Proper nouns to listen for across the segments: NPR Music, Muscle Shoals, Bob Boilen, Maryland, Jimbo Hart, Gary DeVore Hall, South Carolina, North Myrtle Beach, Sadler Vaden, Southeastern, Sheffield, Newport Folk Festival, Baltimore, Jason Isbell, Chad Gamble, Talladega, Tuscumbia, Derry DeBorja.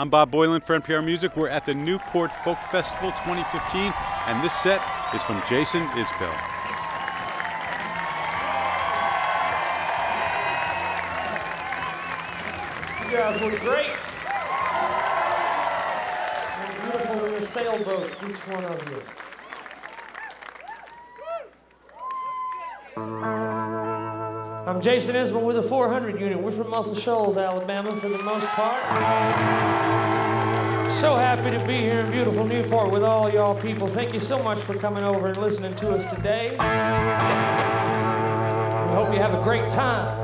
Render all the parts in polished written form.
I'm Bob Boilen for NPR Music. We're at the Newport Folk Festival 2015, and this set is from Jason Isbell. You guys look great. You're beautiful little sailboats, each one of you. I'm Jason Isbell with the 400 unit. We're from Muscle Shoals, Alabama, for the most part. So happy to be here in beautiful Newport with all y'all people. Thank you so much for coming over and listening to us today. We hope you have a great time.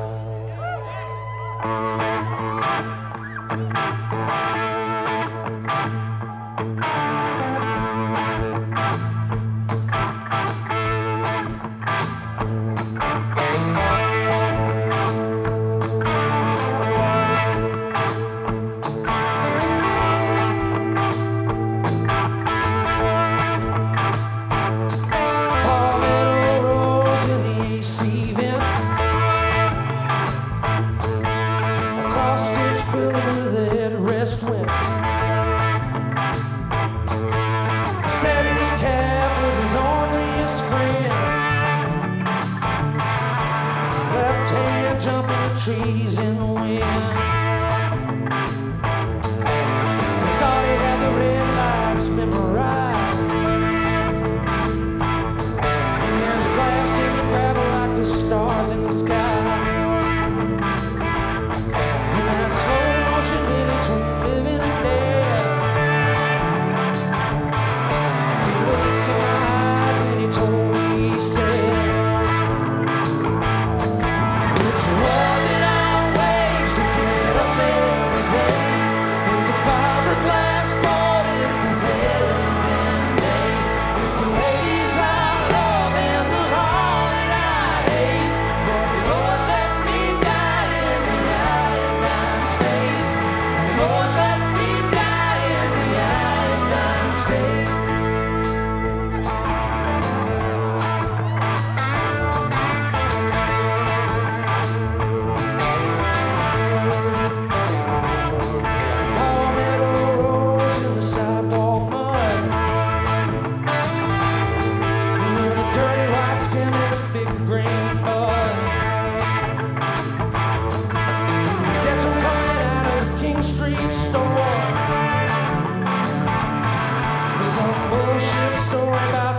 Trees in the wind. I thought he had the red lights memorized, and there's grass in the gravel like the stars in the sky. And that slow motion in between living and dead. He looked in my eyes and he told me, he said,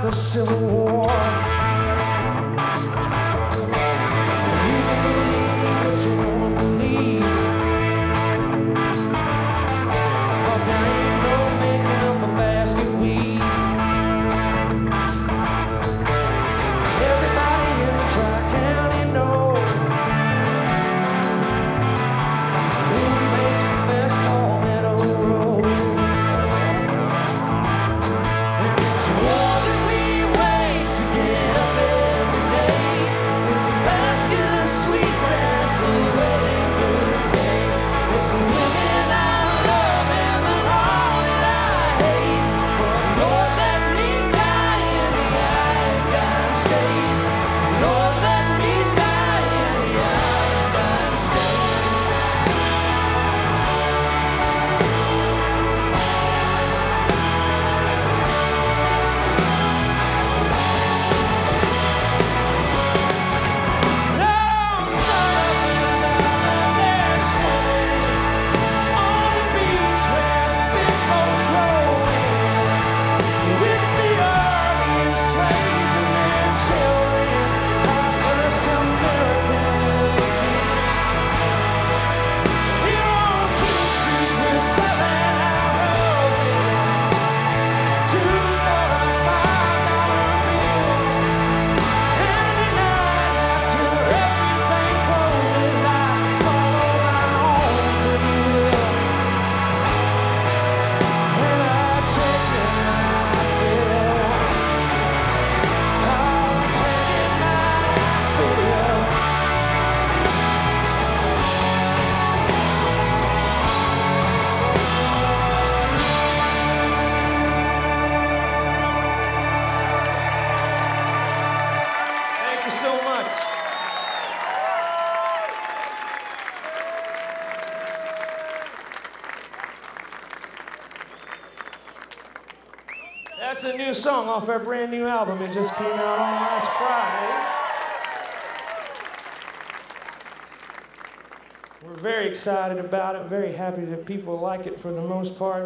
Civil War. And you can believe what you want to believe, but there ain't no making up a basket weave. Everybody in the Tri-County knows who makes the best Palmetto Road. And it's war That's a new song off our brand new album. It just came out on last Friday. We're very excited about it, very happy that people like it for the most part.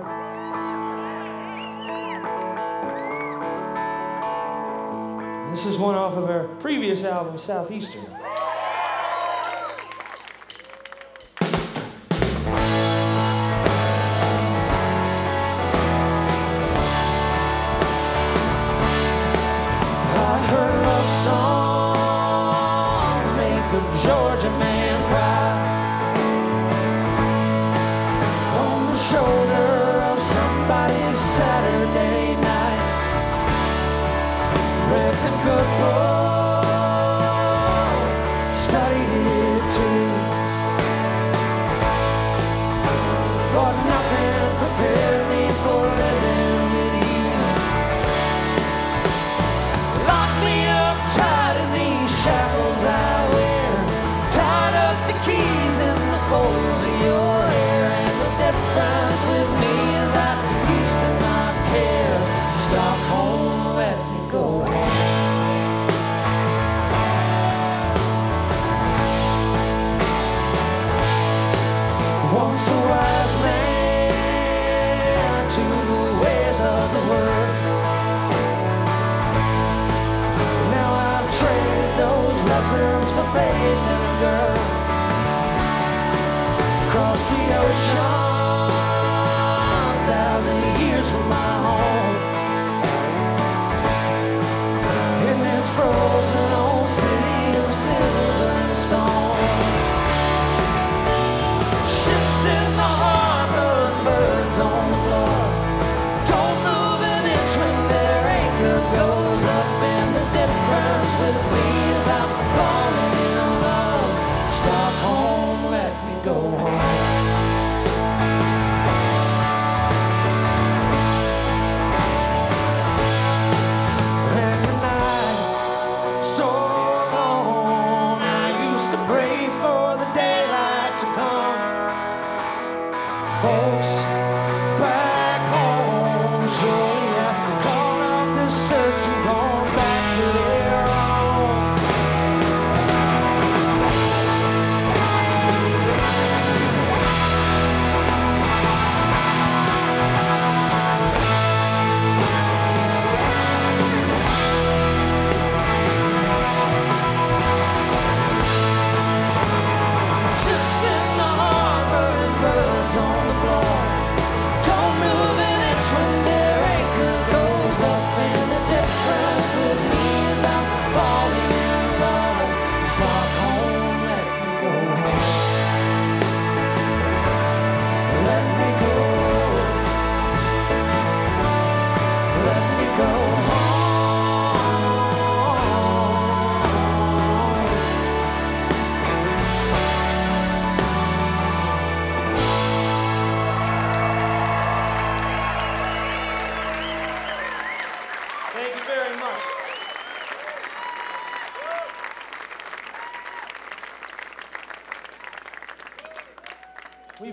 This is one off of our previous album, Southeastern.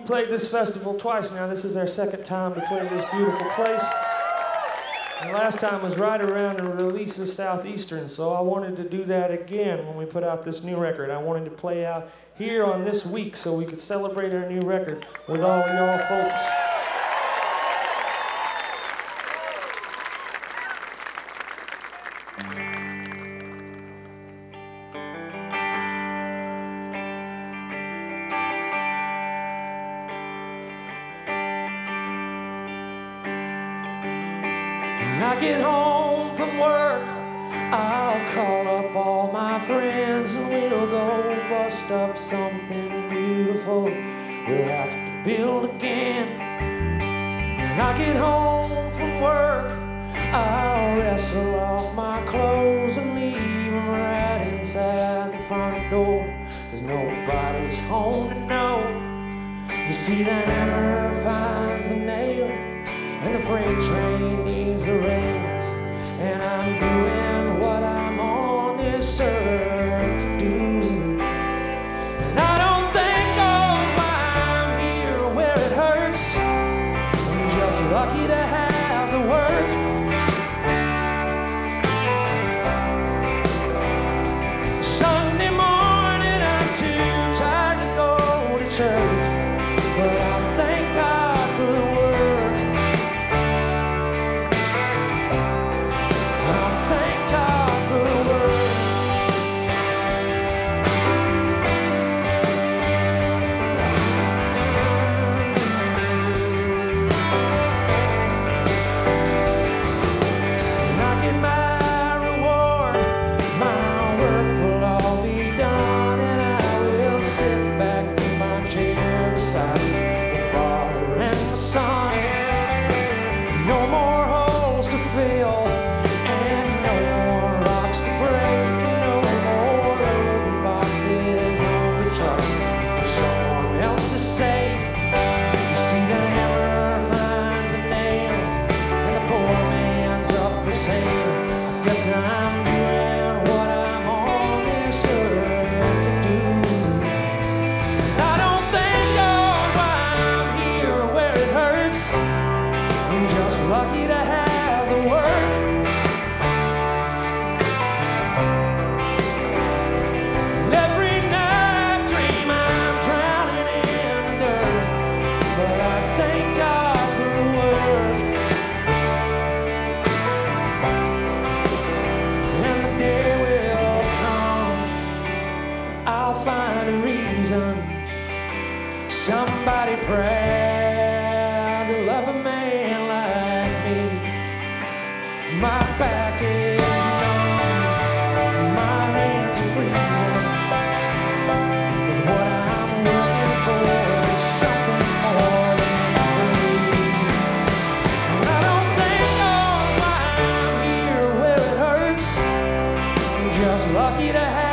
Played this festival twice now. This is our second time to play this beautiful place. And last time was right around the release of Southeastern, so I wanted to do that again when we put out this new record. I wanted to play out here on this week so we could celebrate our new record with all of y'all folks. Lucky to have the work. Somebody proud to love a man like me. My back is numb, my hands are freezing, but what I'm looking for is something more than free. And I don't think all I'm here where it hurts. I'm just lucky to have.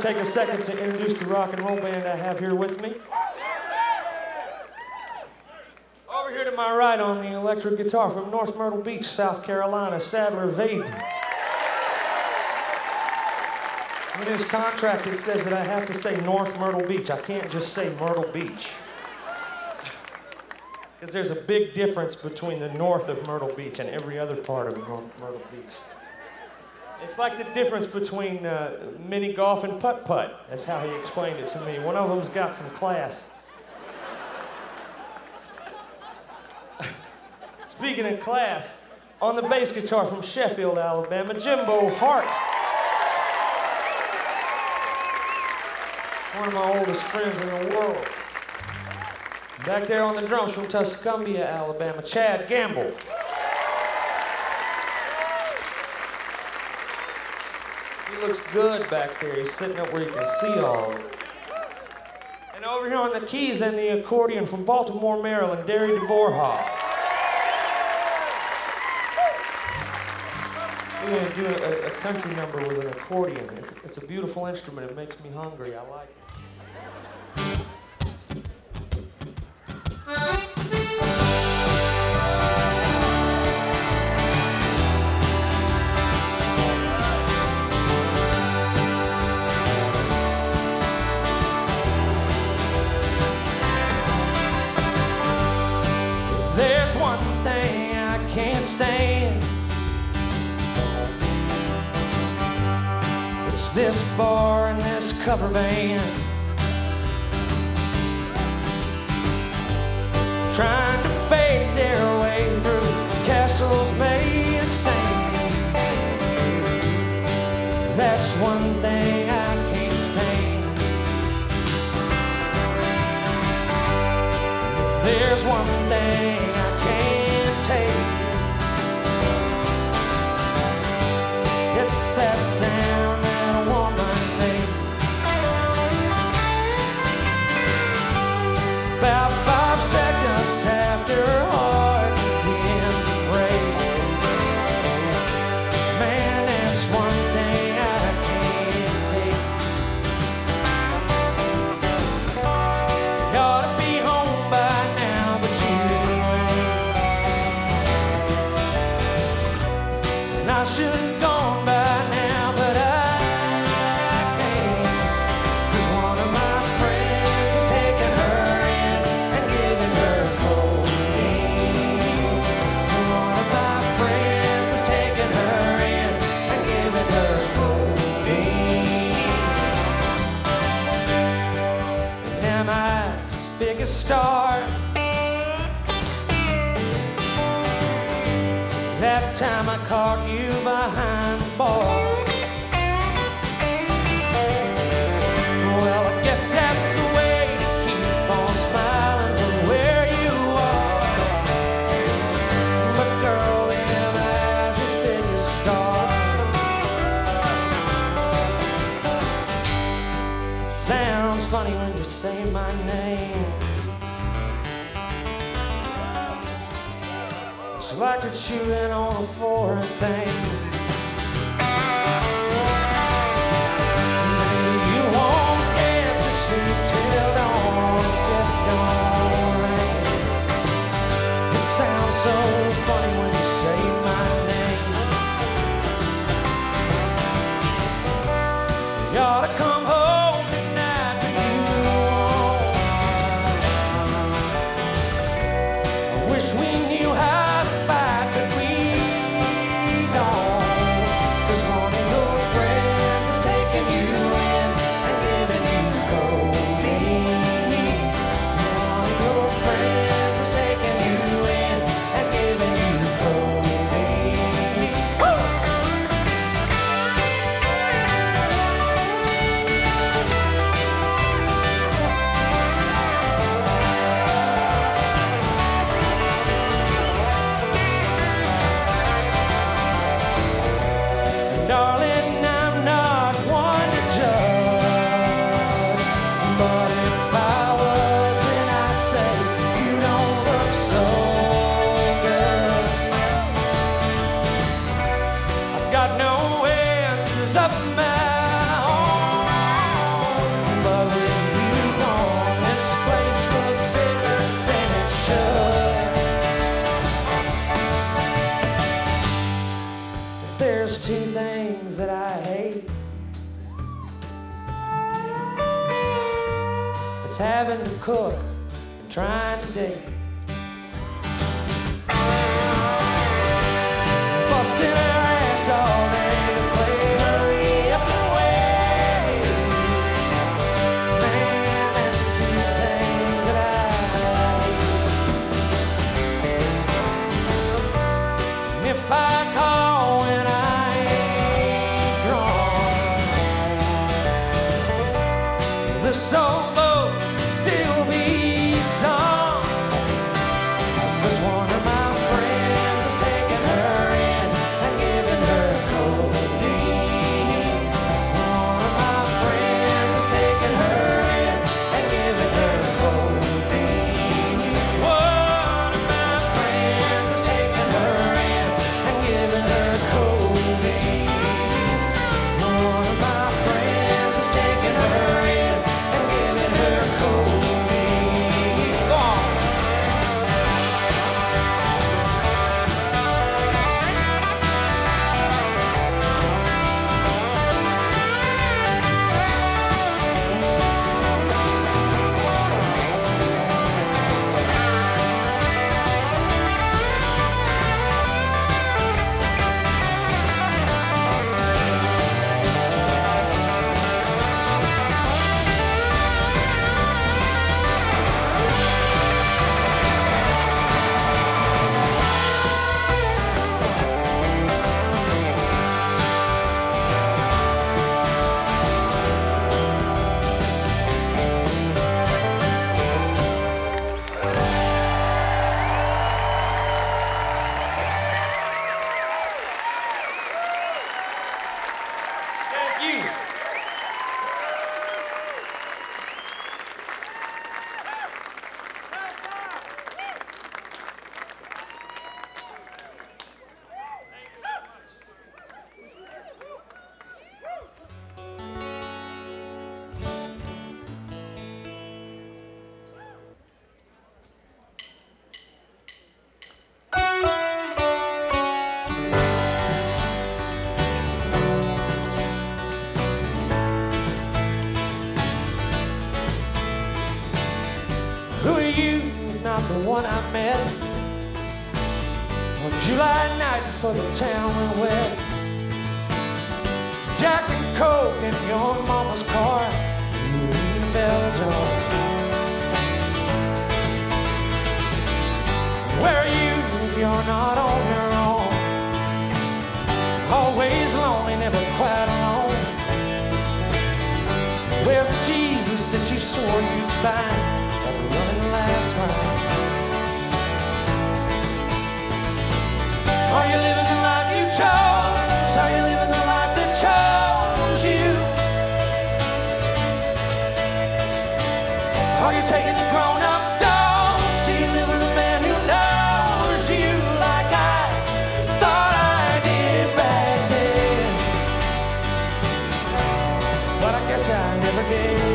Take a second to introduce the rock and roll band I have here with me. Over here to my right on the electric guitar from North Myrtle Beach, South Carolina, Sadler Vaden. In his contract, it says that I have to say North Myrtle Beach. I can't just say Myrtle Beach. Because there's a big difference between the north of Myrtle Beach and every other part of North Myrtle Beach. It's like the difference between mini golf and putt-putt. That's how he explained it to me. One of them's got some class. Speaking of class, on the bass guitar from Sheffield, Alabama, Jimbo Hart. One of my oldest friends in the world. Back there on the drums from Tuscumbia, Alabama, Chad Gamble. He looks good back there. He's sitting up where you can see all of it. And over here on the keys and the accordion from Baltimore, Maryland, Derry DeBorja Hall. We're going to do a country number with an accordion. It's a beautiful instrument. It makes me hungry. I like it. It's this bar and this cover band trying to fake their way through castles made of sand. That's one thing I can't stand. If there's one thing I can't take, it's that sound that a woman made. About 5 seconds after her heart begins to break. Man, that's one thing I can't take. You ought to be home by now, but you ain't. And I should have gone by. Star. That time I caught you behind the bar. Well, I guess that's the way to keep on smiling from where you are. But girl, them eyes as big as stars. Sounds funny when you say my name. Like you're chewing on a foreign thing. You won't get to sleep till dawn if it don't rain. It sounds so funny when you say my name. You ought to come home tonight, but you won't. I wish we knew how. No. could, trying today. Busting her ass all day to play hurry up and wait. Man, that's a few things that I like. And if I call when I ain't drunk, the soul for the town went wet. Jack and Coke in your mama's car, you were eating Belgium. Where are you if you're not on your own? Always lonely, never quite alone. Where's the Jesus that you swore you'd find at the running last round? Are you living the life you chose? Are you living the life that chose you? Are you taking the grown-up dose? Do you live with a man who knows you like I thought I did back then? But I guess I never did.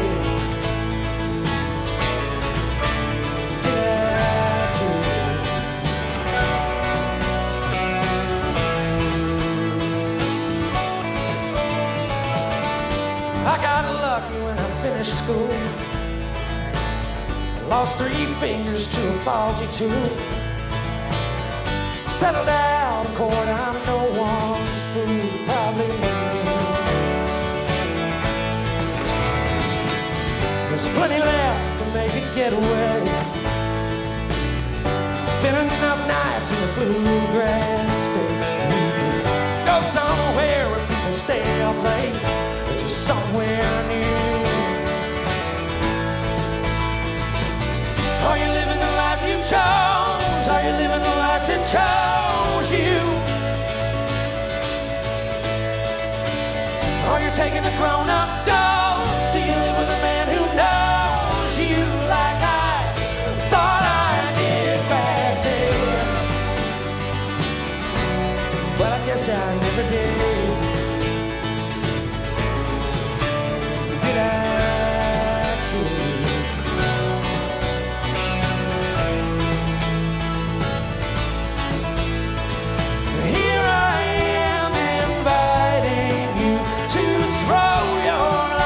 School. Lost 3 fingers to a faulty two. Settled down, court, I'm no one's fool, probably. There's plenty left to make a getaway. Spending enough nights in the bluegrass state. Go somewhere where people stay up late, but just somewhere new. Are you living the life you chose? Are you living the life that chose you? Are you taking a grown-up dose? Do you live with a man who knows you like I thought I did back then? Well, I guess I never did. Did I? Here I am inviting you to throw your life.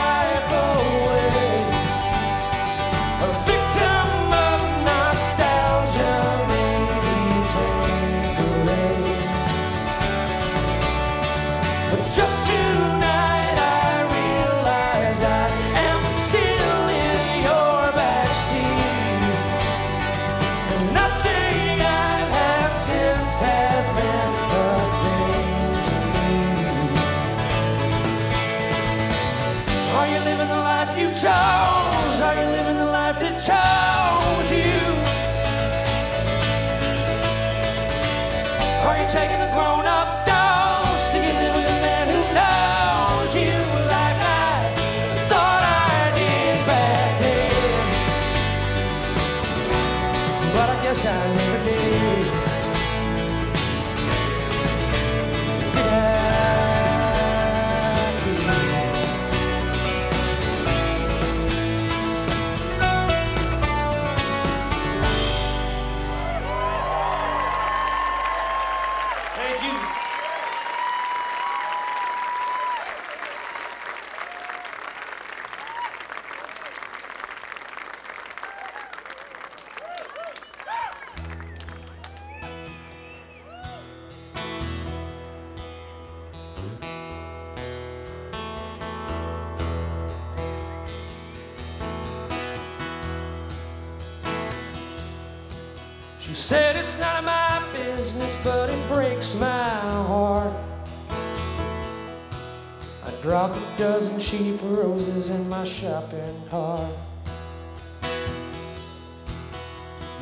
but I guess I never did. Said it's none of my business, but it breaks my heart. I dropped a dozen cheap roses in my shopping cart.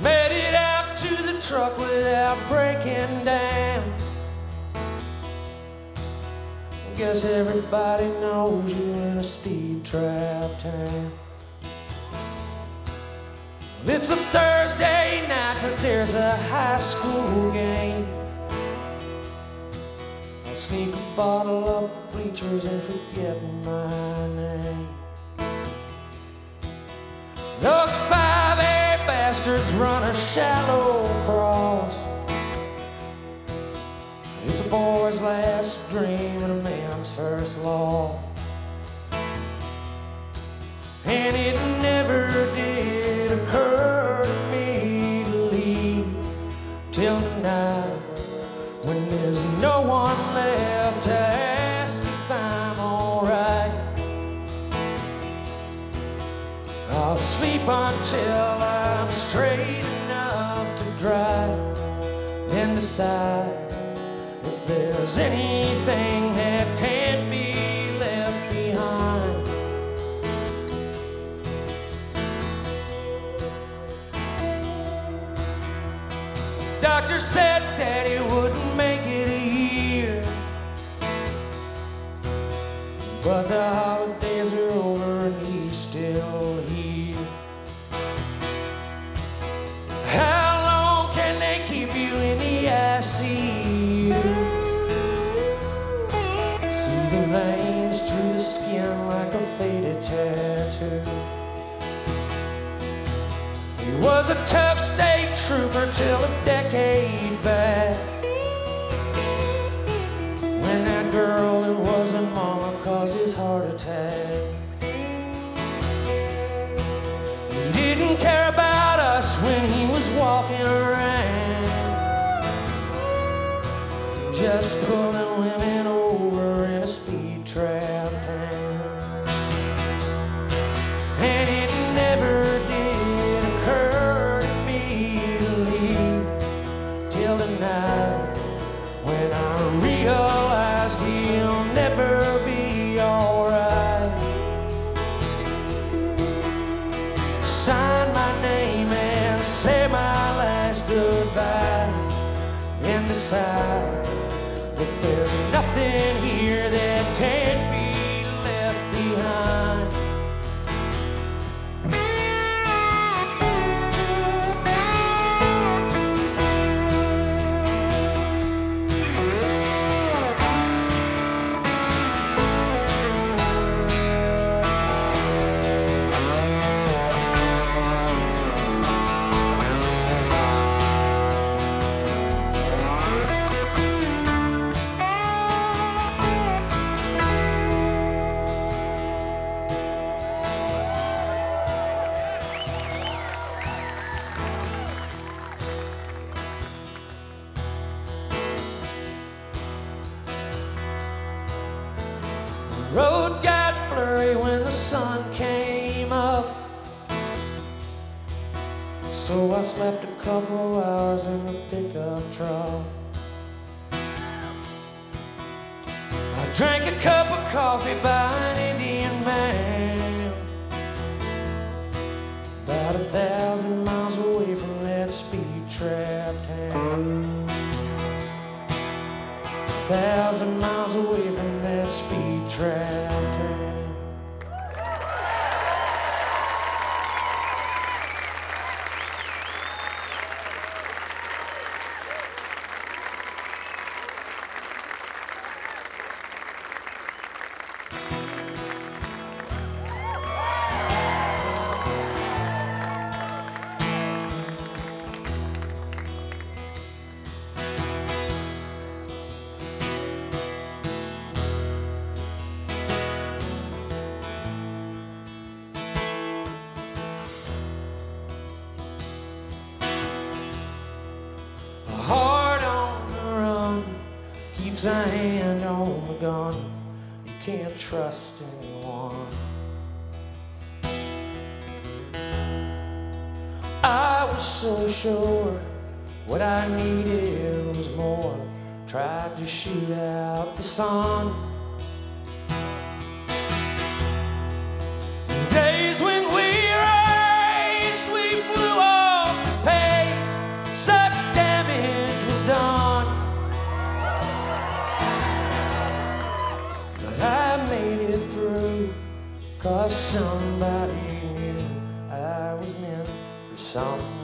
Made it out to the truck without breaking down. I guess everybody knows you in a speed trap town. It's a Thursday night, but there's a high school game. I'll sneak a bottle up the bleachers and forget my name. Those 5'8" bastards run a shallow cross. It's a boy's last dream and a man's first law. And it never did occur to me to leave till tonight, when there's no one left to ask if I'm alright. I'll sleep until I'm straight enough to drive, then decide if there's anything that can be. Doctor said Daddy wouldn't make it a year, but the holidays are over and he's still here. How long can they keep you in the ICU? See the veins through the skin like a faded tattoo. He was a tough state trooper till a decade back, when that girl that wasn't mama caused his heart attack. He didn't care about us when he was walking around, just pulling women over in a speed trap town. And it never when I realized he'll never be alright. Sign my name and say my last goodbye, then decide that there's nothing here that can't be left behind. So I slept a couple hours in the pickup truck. I drank a cup of coffee by an Indian man, about 1,000 miles away from that speed trap town. 1,000 miles away from that speed trap town. keeps a hand on the gun. You can't trust anyone. I was so sure what I needed was more. Tried to shoot out the sun. In days when we raged, we flew off the page. Such damage was done. But I made it through, 'cause somebody knew I was meant for someone.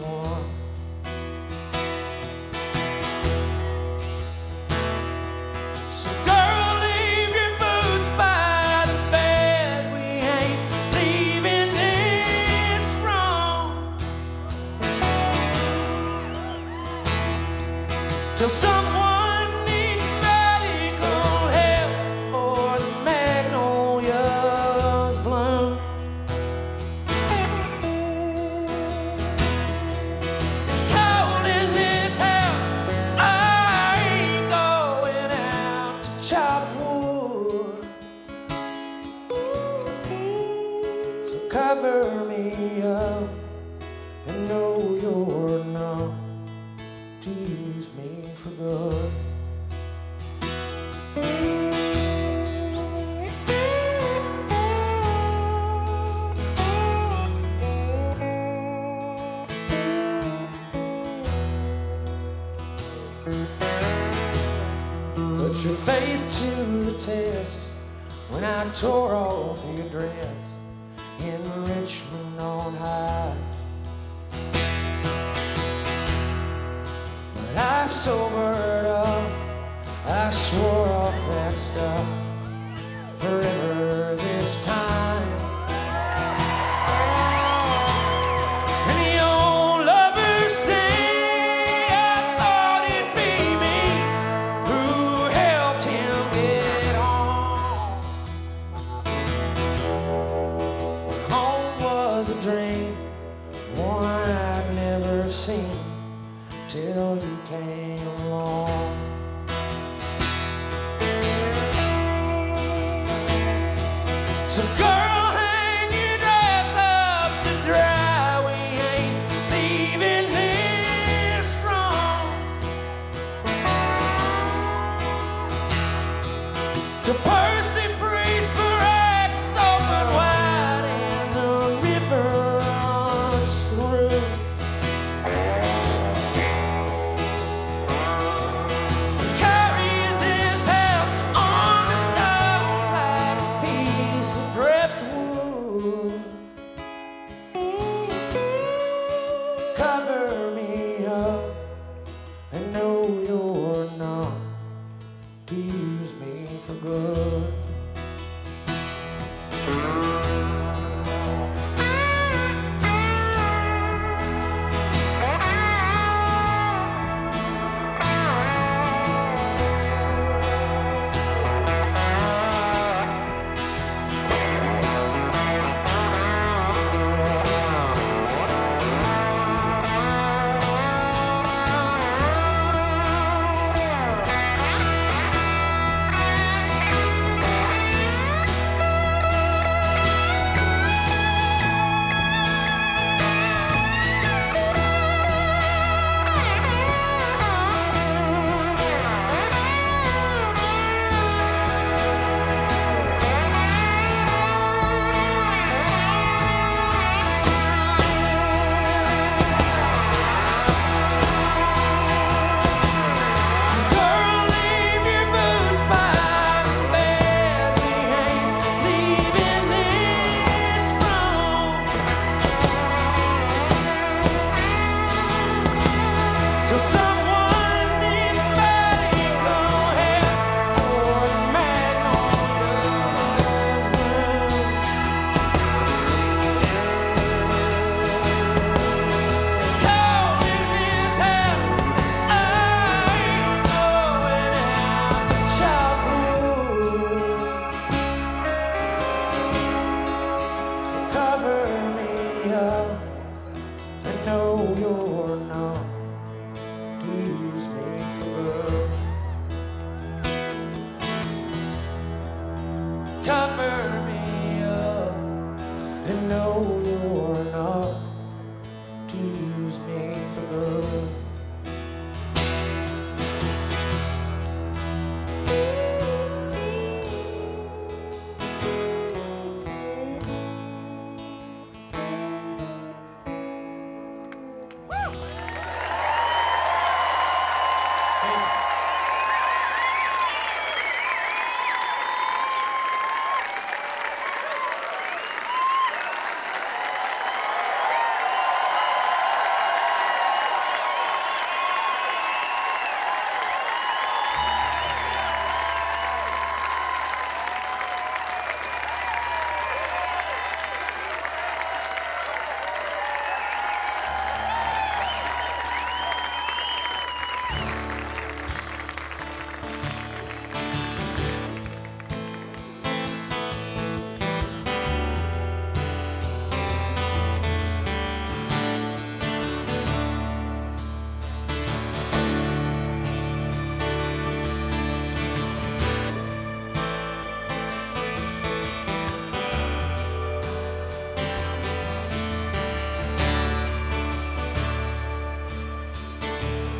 Till someone needs medical help or the magnolias bloom. It's cold in this house. I ain't going out to chop wood. So cover me up and know you're numb. To use me for good. Put your faith to the test when I tore off your dress in Richmond on high. I sobered up, I swore off that stuff forever this time. And the old lovers say I thought it'd be me who helped him get home. But home was a dream, one I'd never seen till you came along. So girl, hang your dress up to dry. We ain't leaving this wrong. To Percy Priest for X open wide and the river runs through. Use me for love.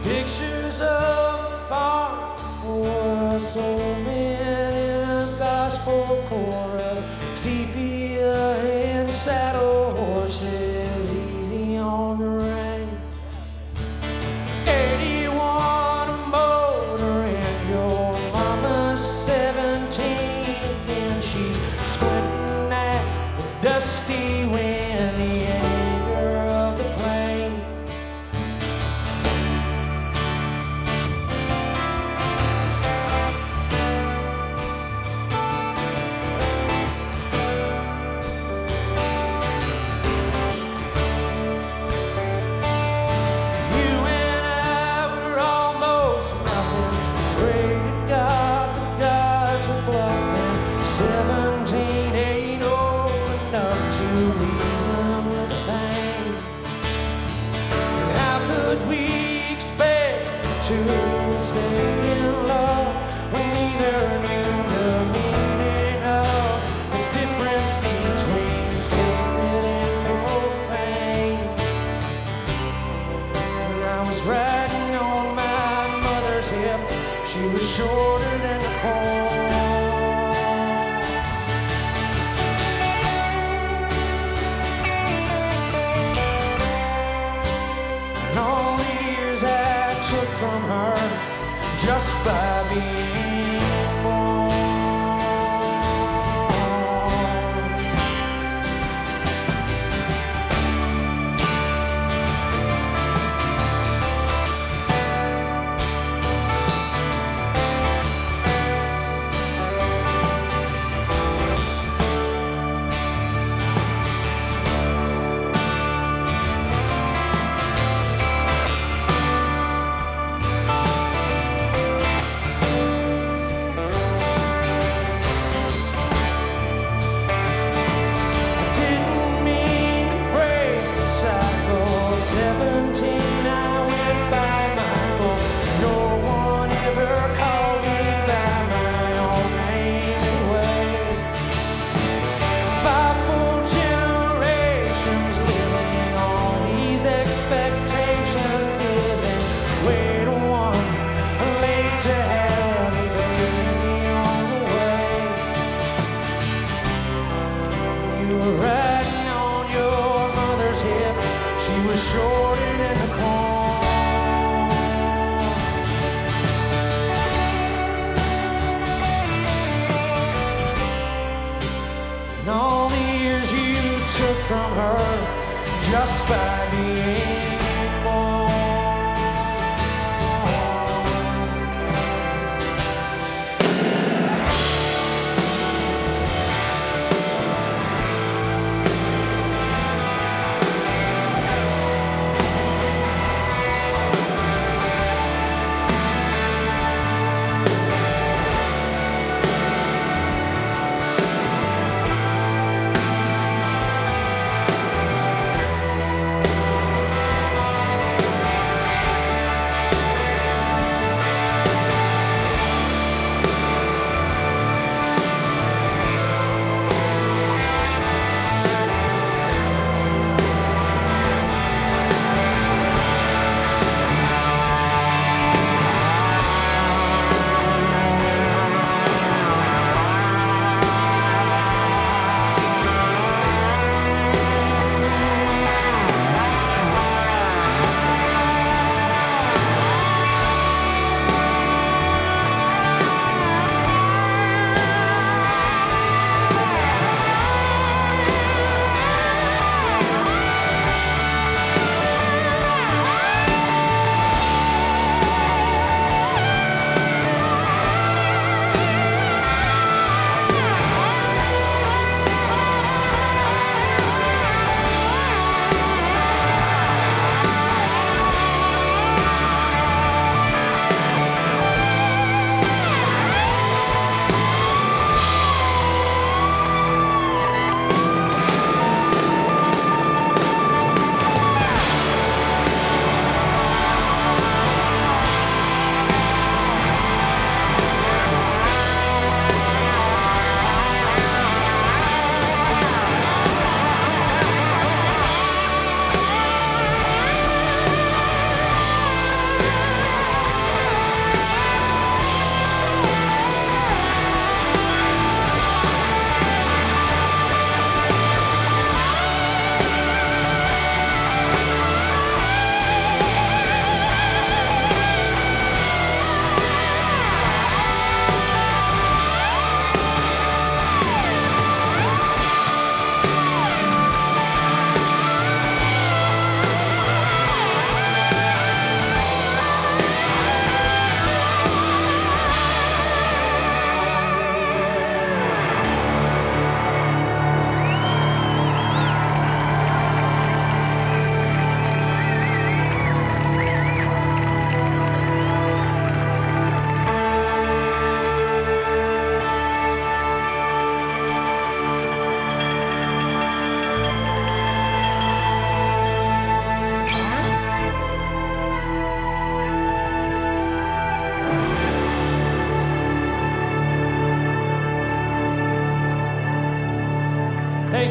Pictures of the far before us, old men in a gospel chorus, sepia and saddle horses, easy on the reins. 81 a motor and your mama's 17, and she's squinting at the dusty wind, the anger of the plain.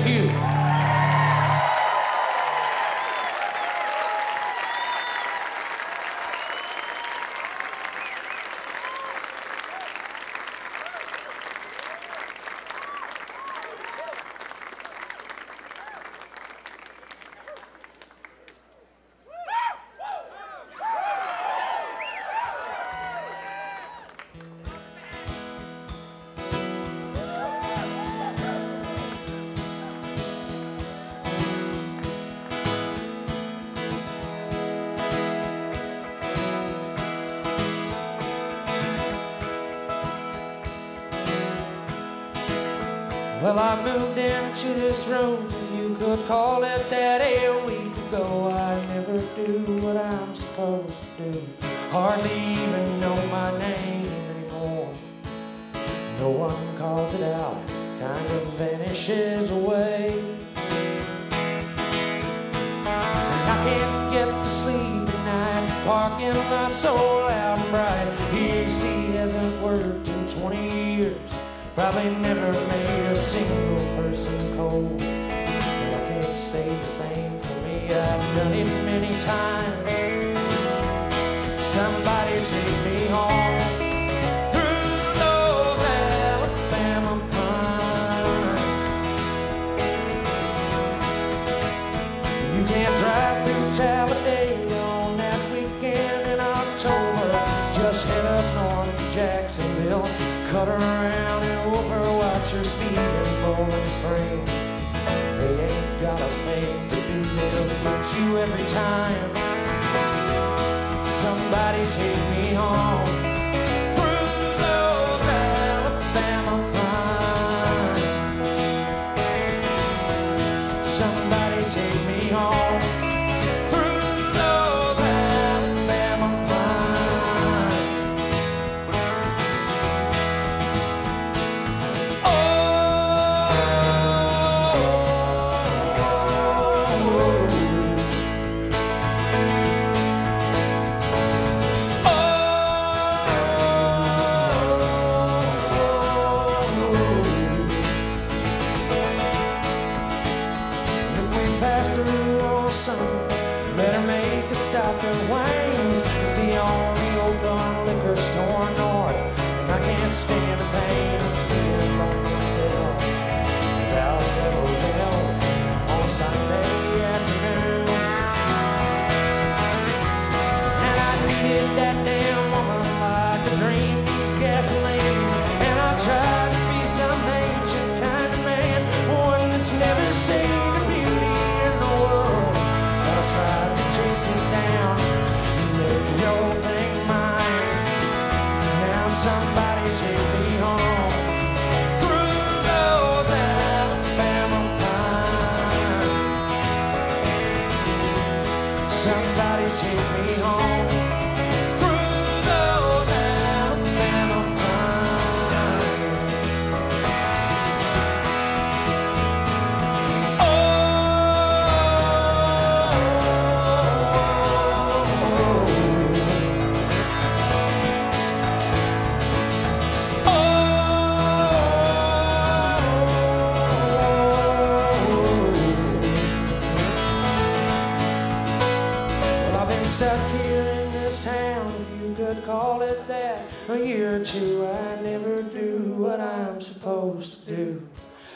Thank you. Well, I moved into this room, if you could call it that, a week ago. I never do what I'm supposed to do, hardly even know my name anymore. No one calls it out, kind of vanishes away. And I can't get to sleep at night, the parking lot's so loud and bright. AC hasn't worked in 20 years. Probably never made a single person cold. But I can't say the same for me, I've done it many times. Somebody take me home through those Alabama pines. You can't drive through Talladega on that weekend in October. Just head up north to Jacksonville, cut around and over, watch your speed in Bowling Spring. They ain't got a thing to do, they'll punch you every time. Somebody take me home through those Alabama pines. Somebody take me home through those Alabama pines.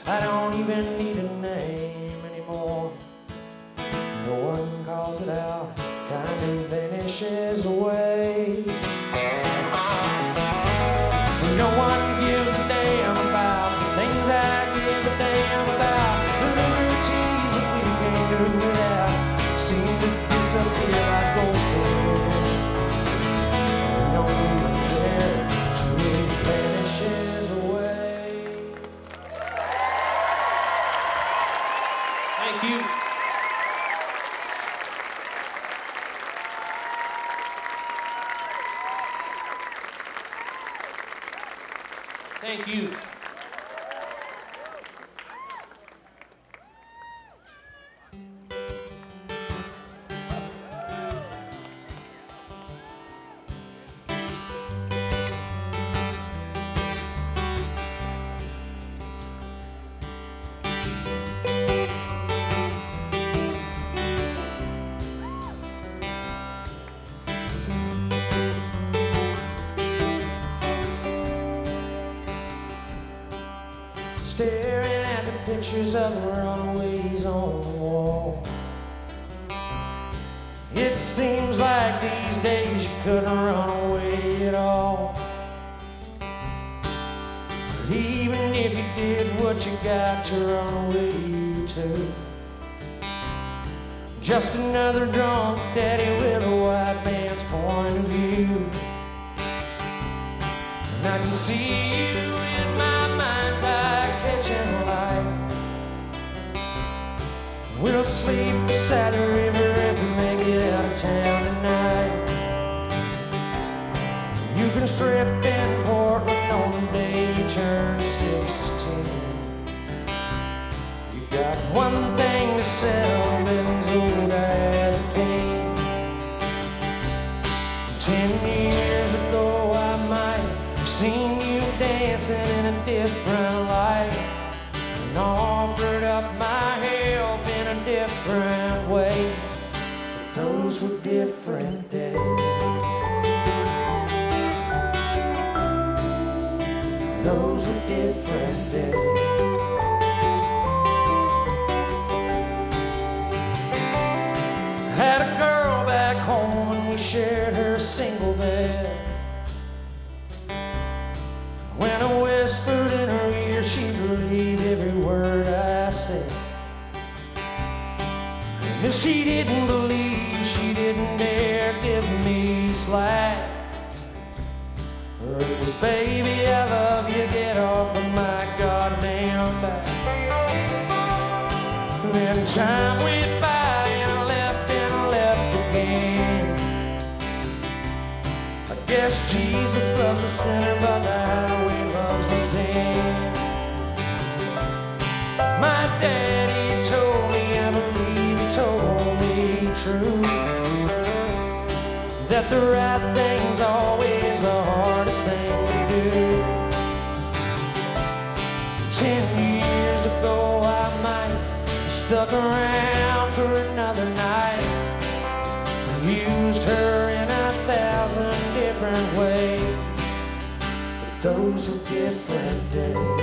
I don't even need a name anymore. No one calls it out, kind of vanishes away. No one gives a damn about the things I give a damn about. The liberties that we can't do without seem to disappear like ghosts again. We don't even care till it vanishes away. Thank you. Thank you. staring at the pictures of the runaways on the wall. It seems like these days you couldn't run away at all. But even if you did, what you got to run away to? Just another drunk daddy with a white man's point of view. And I can see you in my mind's eye catching a light. We'll sleep beside the river if we make it out of town tonight. You can strip in Portland on the day you turn 16. You got one thing to sell, Ben's old as a pain. 10 years ago I might have seen you dancing in a different light and offered up my help in a different way. But those were different days. Those were different days. Had a girl back home and we shared her single bed. When I whispered in her ear, she believed every word I said. And if she didn't believe, she didn't dare give me slack. It was, baby, I love you, get off of my goddamn back. And then time went by and I left again. I guess Jesus loves a sinner, but the highway loves a sin. My daddy told me, I believe he told me true, that the right thing's always the hardest thing to do. 10 years ago I might have stuck around for another night. I used her in 1,000 different ways. But those were different days.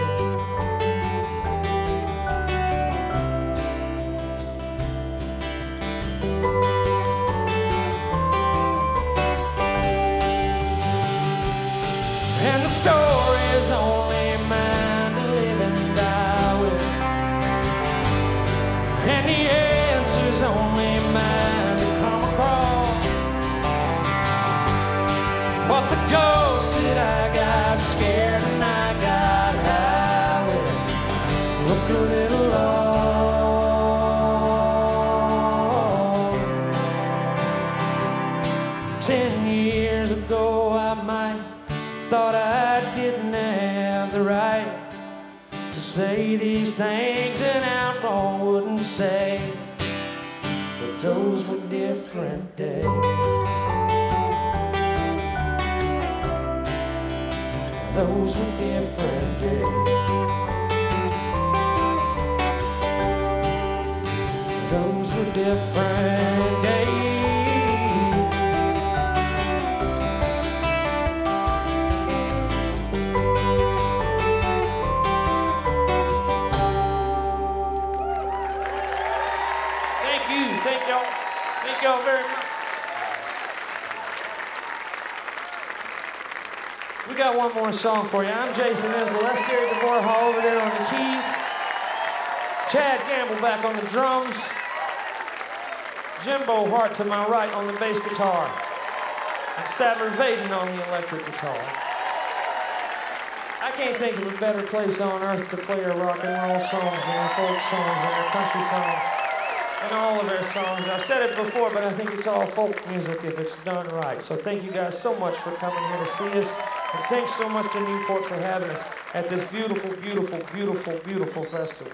Story's only mine to live and die with, and the answer's only mine to come across. But the ghost that I got scared and I got high with looked a little lost. 10 years ago I might thought I didn't have the right to say these things an outlaw wouldn't say. But those were different days. Those were different days. Those were different days. Thank y'all very much. We got one more song for you. I'm Jason Isbell. That's Gary DeVore Hall over there on the keys. Chad Gamble back on the drums. Jimbo Hart to my right on the bass guitar. And Sadler Vaden on the electric guitar. I can't think of a better place on earth to play our rock and roll songs and our folk songs and our country songs. And all of our songs. I've said it before, but I think it's all folk music if it's done right. So thank you guys so much for coming here to see us. And thanks so much to Newport for having us at this beautiful, beautiful, beautiful, beautiful festival.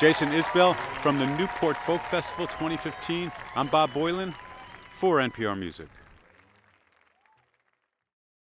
Jason Isbell from the Newport Folk Festival 2015. I'm Bob Boilen for NPR Music.